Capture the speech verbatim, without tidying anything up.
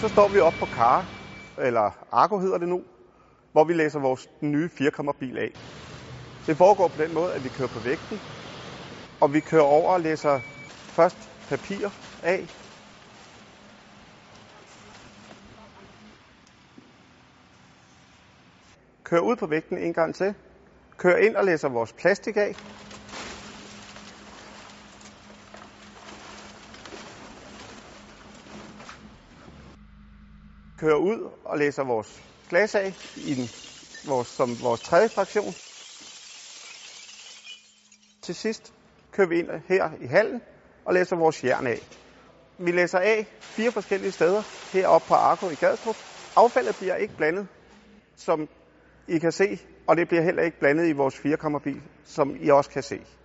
Så står vi oppe på Kara, eller Argo hedder det nu, hvor vi læser vores nye firekammerbil af. Det foregår på den måde, at vi kører på vægten, og vi kører over og læser først papir af. Kører ud på vægten en gang til. Kører ind og læser vores plastik af. Kører ud og læser vores glas af i den, vores, som vores tredje fraktion. Til sidst kører vi ind her i hallen og læser vores jern af. Vi læser af fire forskellige steder heroppe på Argo i Gadsbrug. Affaldet bliver ikke blandet, som I kan se, og det bliver heller ikke blandet i vores firekammerbil, som I også kan se.